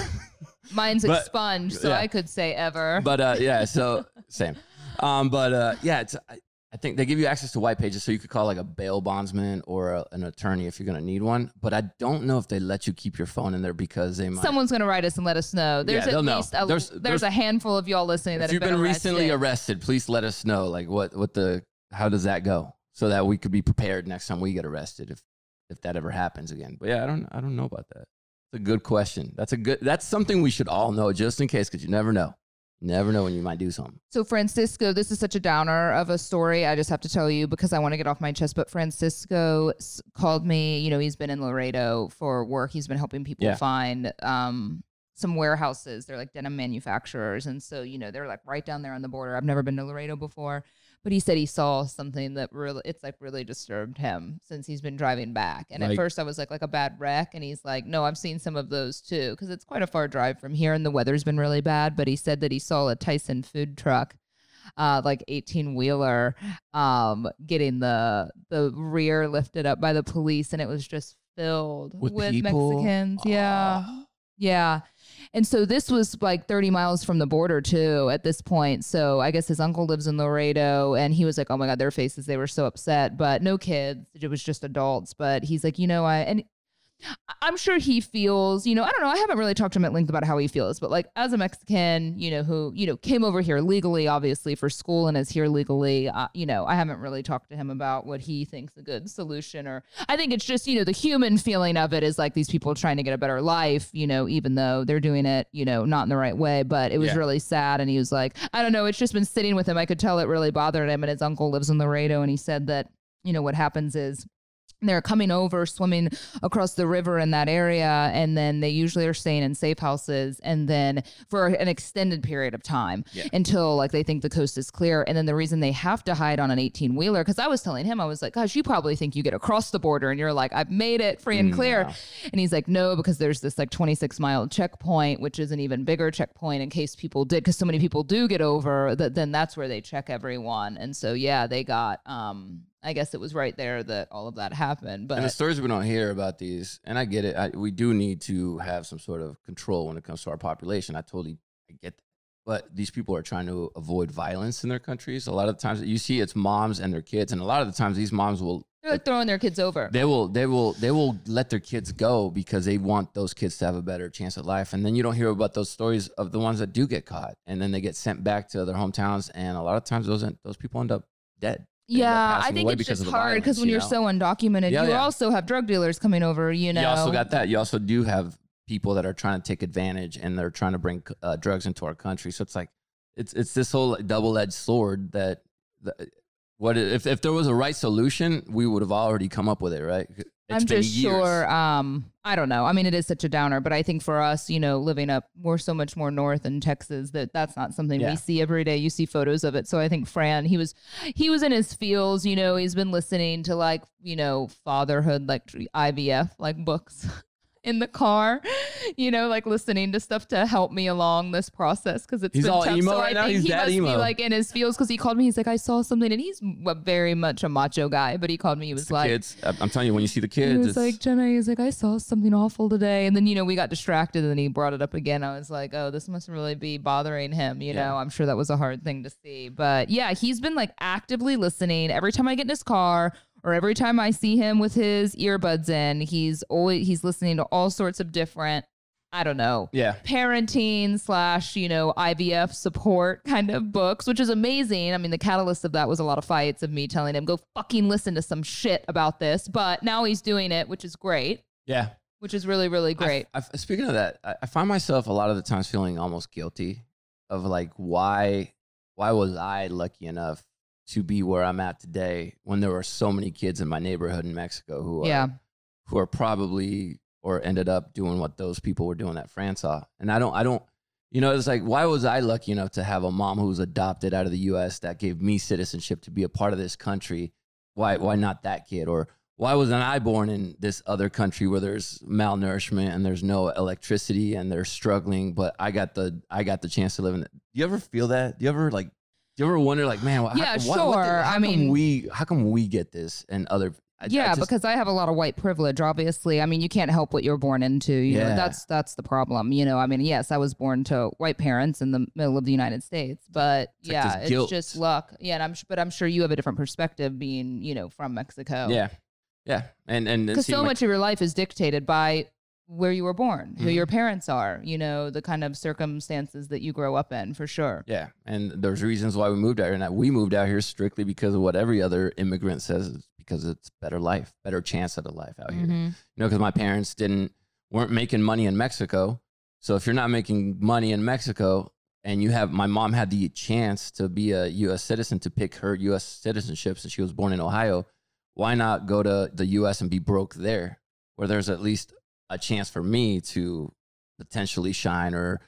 Mine's but, expunged, so yeah. I could say ever. But uh, yeah, so, same. Um, but uh, yeah, it's, I, I think they give you access to white pages so you could call like a bail bondsman or a, an attorney if you're going to need one. But I don't know if they let you keep your phone in there because they might. Someone's going to write us and let us know. There's yeah, at least a, there's, there's, there's a handful of y'all listening that have been arrested. If you've been recently arrested, please let us know. Like what, what the, how does that go? So that we could be prepared next time we get arrested if, if that ever happens again. But yeah, I don't, I don't know about that. It's a good question. That's a good, that's something we should all know just in case, because you never know. Never know when you might do something. So Francisco, this is such a downer of a story. I just have to tell you because I want to get off my chest. But Francisco called me. You know, he's been in Laredo for work. He's been helping people yeah. find um, some warehouses. They're like denim manufacturers. And so, you know, they're like right down there on the border. I've never been to Laredo before. But he said he saw something that really, it's like really disturbed him since he's been driving back. And like, at first I was like, like a bad wreck. And he's like, no, I've seen some of those too. Cause it's quite a far drive from here and the weather's been really bad. But he said that he saw a Tyson food truck, uh, like eighteen wheeler, um, getting the, the rear lifted up by the police. And it was just filled with, with Mexicans. Aww. Yeah. Yeah. And so this was like thirty miles from the border too at this point. So I guess his uncle lives in Laredo and he was like, oh my God, their faces, they were so upset, but no kids. It was just adults. But he's like, you know, I, and I'm sure he feels, you know, I don't know. I haven't really talked to him at length about how he feels, but like as a Mexican, you know, who, you know, came over here legally, obviously for school and is here legally, uh, you know, I haven't really talked to him about what he thinks a good solution, or I think it's just, you know, the human feeling of it is like these people trying to get a better life, you know, even though they're doing it, you know, not in the right way, but it was yeah. really sad. And he was like, I don't know. It's just been sitting with him. I could tell it really bothered him. And his uncle lives in Laredo. And he said that, you know, what happens is, they're coming over, swimming across the river in that area, and then they usually are staying in safe houses, and then for an extended period of time yeah. until like they think the coast is clear. And then the reason they have to hide on an eighteen-wheeler, because I was telling him, I was like, gosh, you probably think you get across the border and you're like, I've made it free and clear. Yeah. And he's like, no, because there's this like twenty-six mile checkpoint, which is an even bigger checkpoint in case people did, because so many people do get over, that then that's where they check everyone. And so, yeah, they got... um I guess it was right there that all of that happened. But and the stories we don't hear about these, and I get it. I, we do need to have some sort of control when it comes to our population. I totally I get that. But these people are trying to avoid violence in their countries. A lot of the times you see it's moms and their kids. And a lot of the times these moms will... They're like throwing their kids over. They will, they will, they will let their kids go because they want those kids to have a better chance at life. And then you don't hear about those stories of the ones that do get caught. And then they get sent back to their hometowns. And a lot of times those those people end up dead. Yeah, I think it's just hard because when you're so undocumented, you also have drug dealers coming over, you know. You also got that. You also do have people that are trying to take advantage and they're trying to bring uh, drugs into our country. So it's like, it's it's this whole double-edged sword that, that what if, if there was a right solution, we would have already come up with it, right? It's I'm just years. sure, um, I don't know. I mean, it is such a downer, but I think for us, you know, living up, we're so much more north in Texas that that's not something yeah. we see every day. You see photos of it. So I think Fran, he was, he was in his feels, you know, he's been listening to like, you know, fatherhood, like I V F, like books in the car, you know, like listening to stuff to help me along this process. Cause it's he's been all tough. emo so right I now. Think he's he must emo. be like in his feels. Cause he called me, he's like, I saw something, and he's very much a macho guy, but he called me, he was like, kids. I'm telling you, when you see the kids, he was it's like, Jenna, he's like, I saw something awful today. And then, you know, we got distracted and then he brought it up again. I was like, oh, this must really be bothering him. You yeah. know, I'm sure that was a hard thing to see, but yeah, he's been like actively listening every time I get in his car. Or every time I see him with his earbuds in, he's always he's listening to all sorts of different, I don't know, yeah, parenting slash, you know, I V F support kind of books, which is amazing. I mean, the catalyst of that was a lot of fights of me telling him, go fucking listen to some shit about this. But now he's doing it, which is great. Yeah. Which is really, really great. I, I, speaking of that, I, I find myself a lot of the times feeling almost guilty of like, why, why was I lucky enough to be where I'm at today when there were so many kids in my neighborhood in Mexico who are, yeah. who are probably or ended up doing what those people were doing that Fran saw. And I don't, I don't, you know, it's like, why was I lucky enough to have a mom who was adopted out of the U S that gave me citizenship to be a part of this country? Why, why not that kid? Or why wasn't I born in this other country where there's malnourishment and there's no electricity and they're struggling, but I got the, I got the chance to live in it. Do you ever feel that? Do you ever like, Do you ever wonder, like, man, well, yeah, how, sure. what, what the, how I mean, we, how come we get this and other? I, yeah, I just, because I have a lot of white privilege, obviously. I mean, you can't help what you're born into. You yeah. know, that's that's the problem. You know, I mean, yes, I was born to white parents in the middle of the United States, but it's yeah, like it's just luck. Yeah, and I'm but I'm sure you have a different perspective, being you know from Mexico. Yeah, yeah, and and because so like, much of your life is dictated by where you were born, who mm-hmm. your parents are, you know, the kind of circumstances that you grow up in, for sure. Yeah. And there's reasons why we moved out here. And we moved out here strictly because of what every other immigrant says, is because it's better life, better chance at a life out here. Mm-hmm. You know, because my parents didn't, weren't making money in Mexico. So if you're not making money in Mexico and you have, my mom had the chance to be a U S citizen, to pick her U S citizenship since she was born in Ohio, why not go to the U S and be broke there where there's at least a chance for me to potentially shine or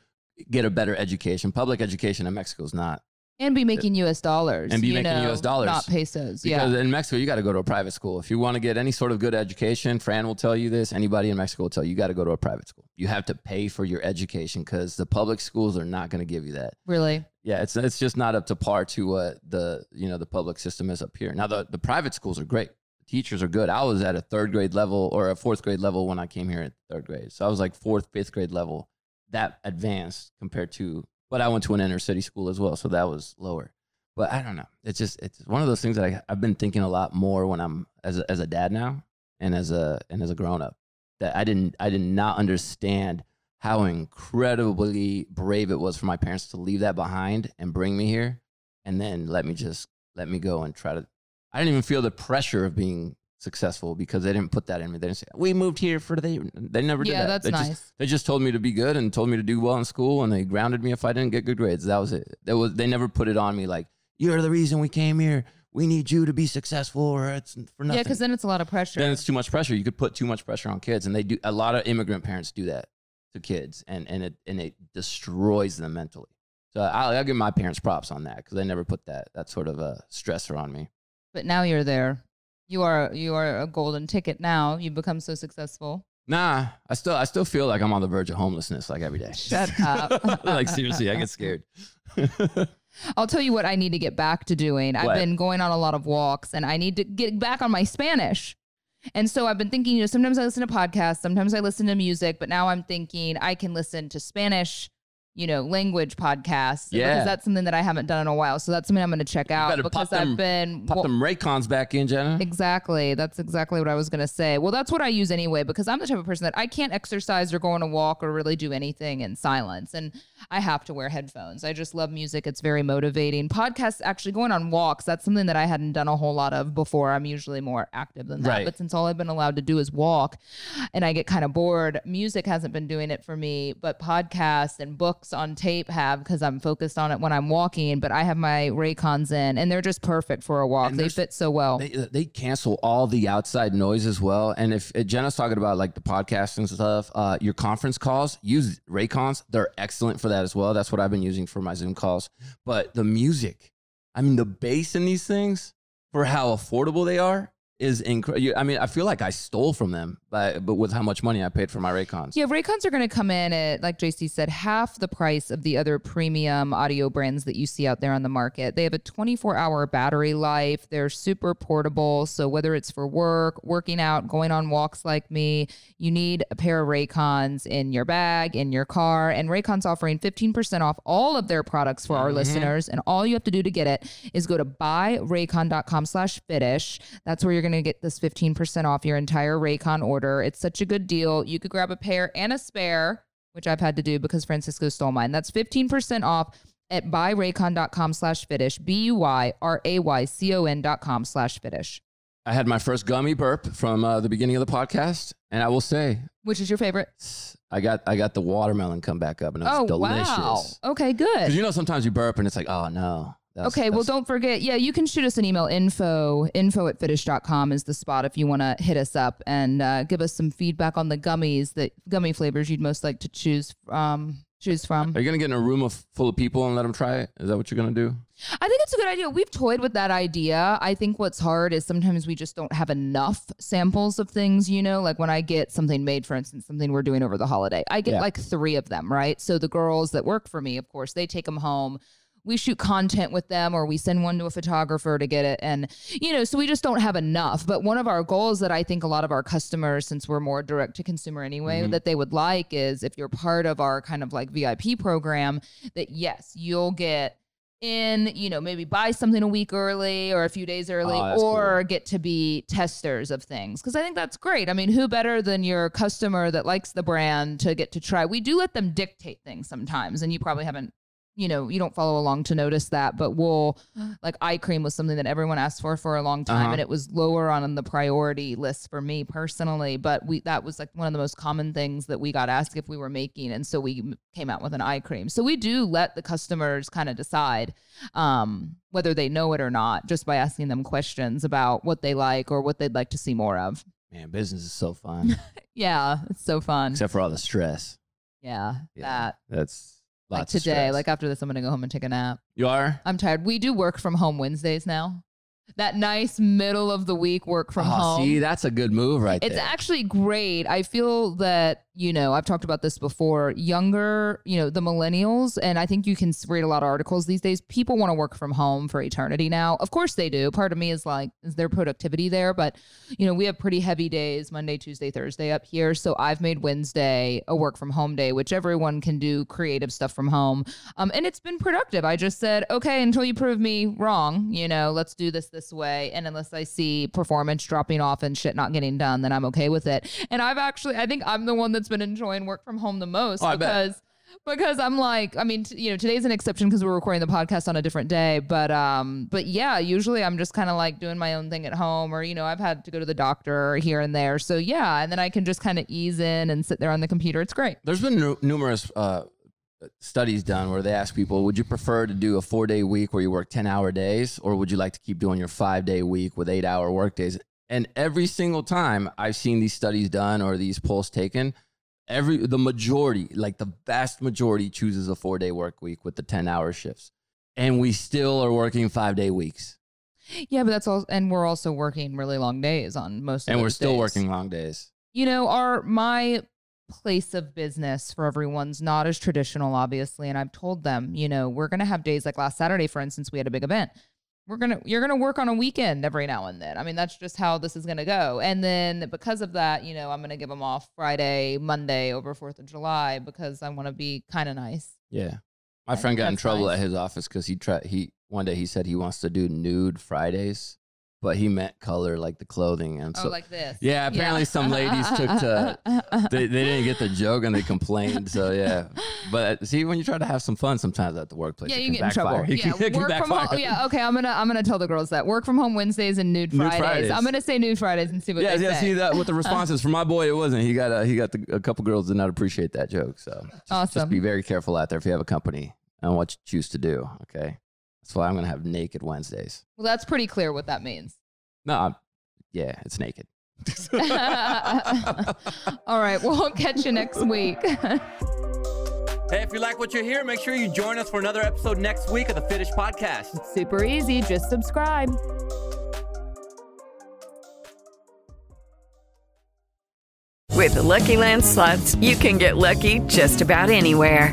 get a better education. Public education in Mexico is not. And be making U S dollars. And be making know, U S dollars. Not pesos. Because yeah. in Mexico, you got to go to a private school. If you want to get any sort of good education, Fran will tell you this, anybody in Mexico will tell you, you got to go to a private school. You have to pay for your education because the public schools are not going to give you that. Really? Yeah, it's it's just not up to par to what the, you know, the public system is up here. Now, the, the private schools are great. Teachers are good. I was at a third grade level or a fourth grade level when I came here at third grade. So I was like fourth, fifth grade level, that advanced compared to, but I went to an inner city school as well. So that was lower, but I don't know. It's just, it's one of those things that I, I've been thinking a lot more when I'm as a, as a dad now and as a, and as a grown up. that I didn't, I did not understand how incredibly brave it was for my parents to leave that behind and bring me here. And then let me just, let me go and try to, I didn't even feel the pressure of being successful because they didn't put that in me. They didn't say, we moved here for the, they never did yeah, that. Yeah, that's they nice. Just, they just told me to be good and told me to do well in school. And they grounded me if I didn't get good grades. That was it. That was, they never put it on me like, you're the reason we came here. We need you to be successful or it's for nothing. Yeah, because then it's a lot of pressure. Then it's too much pressure. You could put too much pressure on kids. And they do, a lot of immigrant parents do that to kids and, and it, and it destroys them mentally. So I'll, I'll give my parents props on that because they never put that, that sort of a stressor on me. But now you're there. You are, you are a golden ticket now. You've become so successful. Nah, I still, I still feel like I'm on the verge of homelessness like every day. Shut up. Like seriously, I get scared. I'll tell you what I need to get back to doing. What? I've been going on a lot of walks and I need to get back on my Spanish. And so I've been thinking, you know, sometimes I listen to podcasts, sometimes I listen to music, but now I'm thinking I can listen to Spanish, you know, language podcasts. Yeah. Because that's something that I haven't done in a while. So that's something I'm going to check out because them, I've been... Pop well, them Raycons back in, Jenna. Exactly. That's exactly what I was going to say. Well, that's what I use anyway, because I'm the type of person that I can't exercise or go on a walk or really do anything in silence. And I have to wear headphones. I just love music. It's very motivating. Podcasts, actually going on walks, that's something that I hadn't done a whole lot of before. I'm usually more active than that. Right. But since all I've been allowed to do is walk and I get kind of bored, music hasn't been doing it for me, but podcasts and books on tape have, because I'm focused on it when I'm walking, but I have my Raycons in and they're just perfect for a walk. They fit so well. They, they cancel all the outside noise as well. And if, if Jenna's talking about like the podcast and stuff, uh, your conference calls, use Raycons. They're excellent for that as well. That's what I've been using for my Zoom calls. But the music, I mean, the bass in these things for how affordable they are is incredible. I mean, I feel like I stole from them, but, but with how much money I paid for my Raycons. Yeah, Raycons are going to come in at, like J C said, half the price of the other premium audio brands that you see out there on the market. They have a twenty-four hour battery life. They're super portable. So whether it's for work, working out, going on walks like me, you need a pair of Raycons in your bag, in your car. And Raycon's offering fifteen percent off all of their products for mm-hmm. our listeners. And all you have to do to get it is go to buyraycon.com slash Fitish. That's where you're going to get this fifteen percent off your entire Raycon order. It's such a good deal. You could grab a pair and a spare, which I've had to do because Francisco stole mine. That's fifteen percent off at buyraycon.com slash Fitish, B-U-Y-R-A-Y-C-O-N.com slash Fitish. I had my first gummy burp from uh, the beginning of the podcast, and I will say... Which is your favorite? I got I got the watermelon come back up, and it was oh, delicious. Wow. Okay, good. Because you know sometimes you burp, and it's like, oh, no. That's, okay, that's, well, don't forget. Yeah, you can shoot us an email. Info, info at fitish dot com is the spot if you want to hit us up and uh, give us some feedback on the gummies, the gummy flavors you'd most like to choose um, choose from. Are you going to get in a room of, full of people and let them try it? Is that what you're going to do? I think it's a good idea. We've toyed with that idea. I think what's hard is sometimes we just don't have enough samples of things, you know, like when I get something made, for instance, something we're doing over the holiday, I get yeah. like three of them, right? So the girls that work for me, of course, they take them home. We shoot content with them or we send one to a photographer to get it. And, you know, so we just don't have enough. But one of our goals that I think a lot of our customers, since we're more direct to consumer anyway, mm-hmm. that they would like is if you're part of our kind of like V I P program, that yes, you'll get in, you know, maybe buy something a week early or a few days early oh, or cool. get to be testers of things. Cause I think that's great. I mean, who better than your customer that likes the brand to get to try? We do let them dictate things sometimes. And you probably haven't, you know, you don't follow along to notice that, but we'll like eye cream was something that everyone asked for for a long time. Uh-huh. And it was lower on the priority list for me personally, but we, that was like one of the most common things that we got asked if we were making. And so we came out with an eye cream. So we do let the customers kind of decide, um, whether they know it or not, just by asking them questions about what they like or what they'd like to see more of. Man, business is so fun. Yeah. It's so fun. Except for all the stress. Yeah. yeah that that's, Like Lots today, like after this, I'm going to go home and take a nap. You are? I'm tired. We do work from home Wednesdays now. That nice middle of the week work from oh, home. See, that's a good move right it's there. It's actually great. I feel that you know, I've talked about this before, younger, you know, the millennials, and I think you can read a lot of articles these days, people want to work from home for eternity now. Of course they do. Part of me is like, is there productivity there? But, you know, we have pretty heavy days, Monday, Tuesday, Thursday up here. So I've made Wednesday a work from home day, which everyone can do creative stuff from home. Um, and it's been productive. I just said, okay, until you prove me wrong, you know, let's do this this way. And unless I see performance dropping off and shit not getting done, then I'm okay with it. And I've actually, I think I'm the one that's been enjoying work from home the most oh, because because I'm like, I mean, t- you know, today's an exception because we're recording the podcast on a different day. But um, but yeah, usually I'm just kind of like doing my own thing at home, or, you know, I've had to go to the doctor here and there. So yeah. And then I can just kind of ease in and sit there on the computer. It's great. There's been n- numerous uh, studies done where they ask people, would you prefer to do a four day week where you work ten hour days? Or would you like to keep doing your five day week with eight hour work days? And every single time I've seen these studies done or these polls taken, Every the majority, like the vast majority, chooses a four-day work week with the ten-hour shifts. And we still are working five-day weeks. Yeah, but that's all. And we're also working really long days on most of those days. And we're still working long days. You know, our my place of business for everyone's not as traditional, obviously. And I've told them, you know, we're going to have days like last Saturday, for instance, we had a big event. We're gonna, you're gonna work on a weekend every now and then. I mean, that's just how this is gonna go. And then because of that, you know, I'm gonna give them off Friday, Monday over fourth of July because I want to be kind of nice. Yeah, my I friend got in trouble nice. at his office because he tried. He one day he said he wants to do nude Fridays, but he meant color like the clothing. And so, oh, like this. Yeah, apparently yeah. some ladies took to. They, they didn't get the joke and they complained. So yeah, but see, when you try to have some fun, sometimes at the workplace, yeah, you get in trouble. Yeah, work from home. Yeah, okay, I'm gonna I'm gonna tell the girls that work from home Wednesdays and nude Fridays. Nude Fridays. I'm gonna say nude Fridays and see what yeah, they yeah, say. Yeah, see that what the response is. For my boy, it wasn't. He got a, he got the, a couple girls did not appreciate that joke. So just, awesome. Just be very careful out there if you have a company and what you choose to do. Okay. That's why I'm going to have naked Wednesdays. Well, that's pretty clear what that means. No, I'm, yeah, it's naked. All right, well, I'll catch you next week. Hey, if you like what you hear, make sure you join us for another episode next week of the Fitish Podcast. It's super easy. Just subscribe. With the Lucky Land Slots, you can get lucky just about anywhere.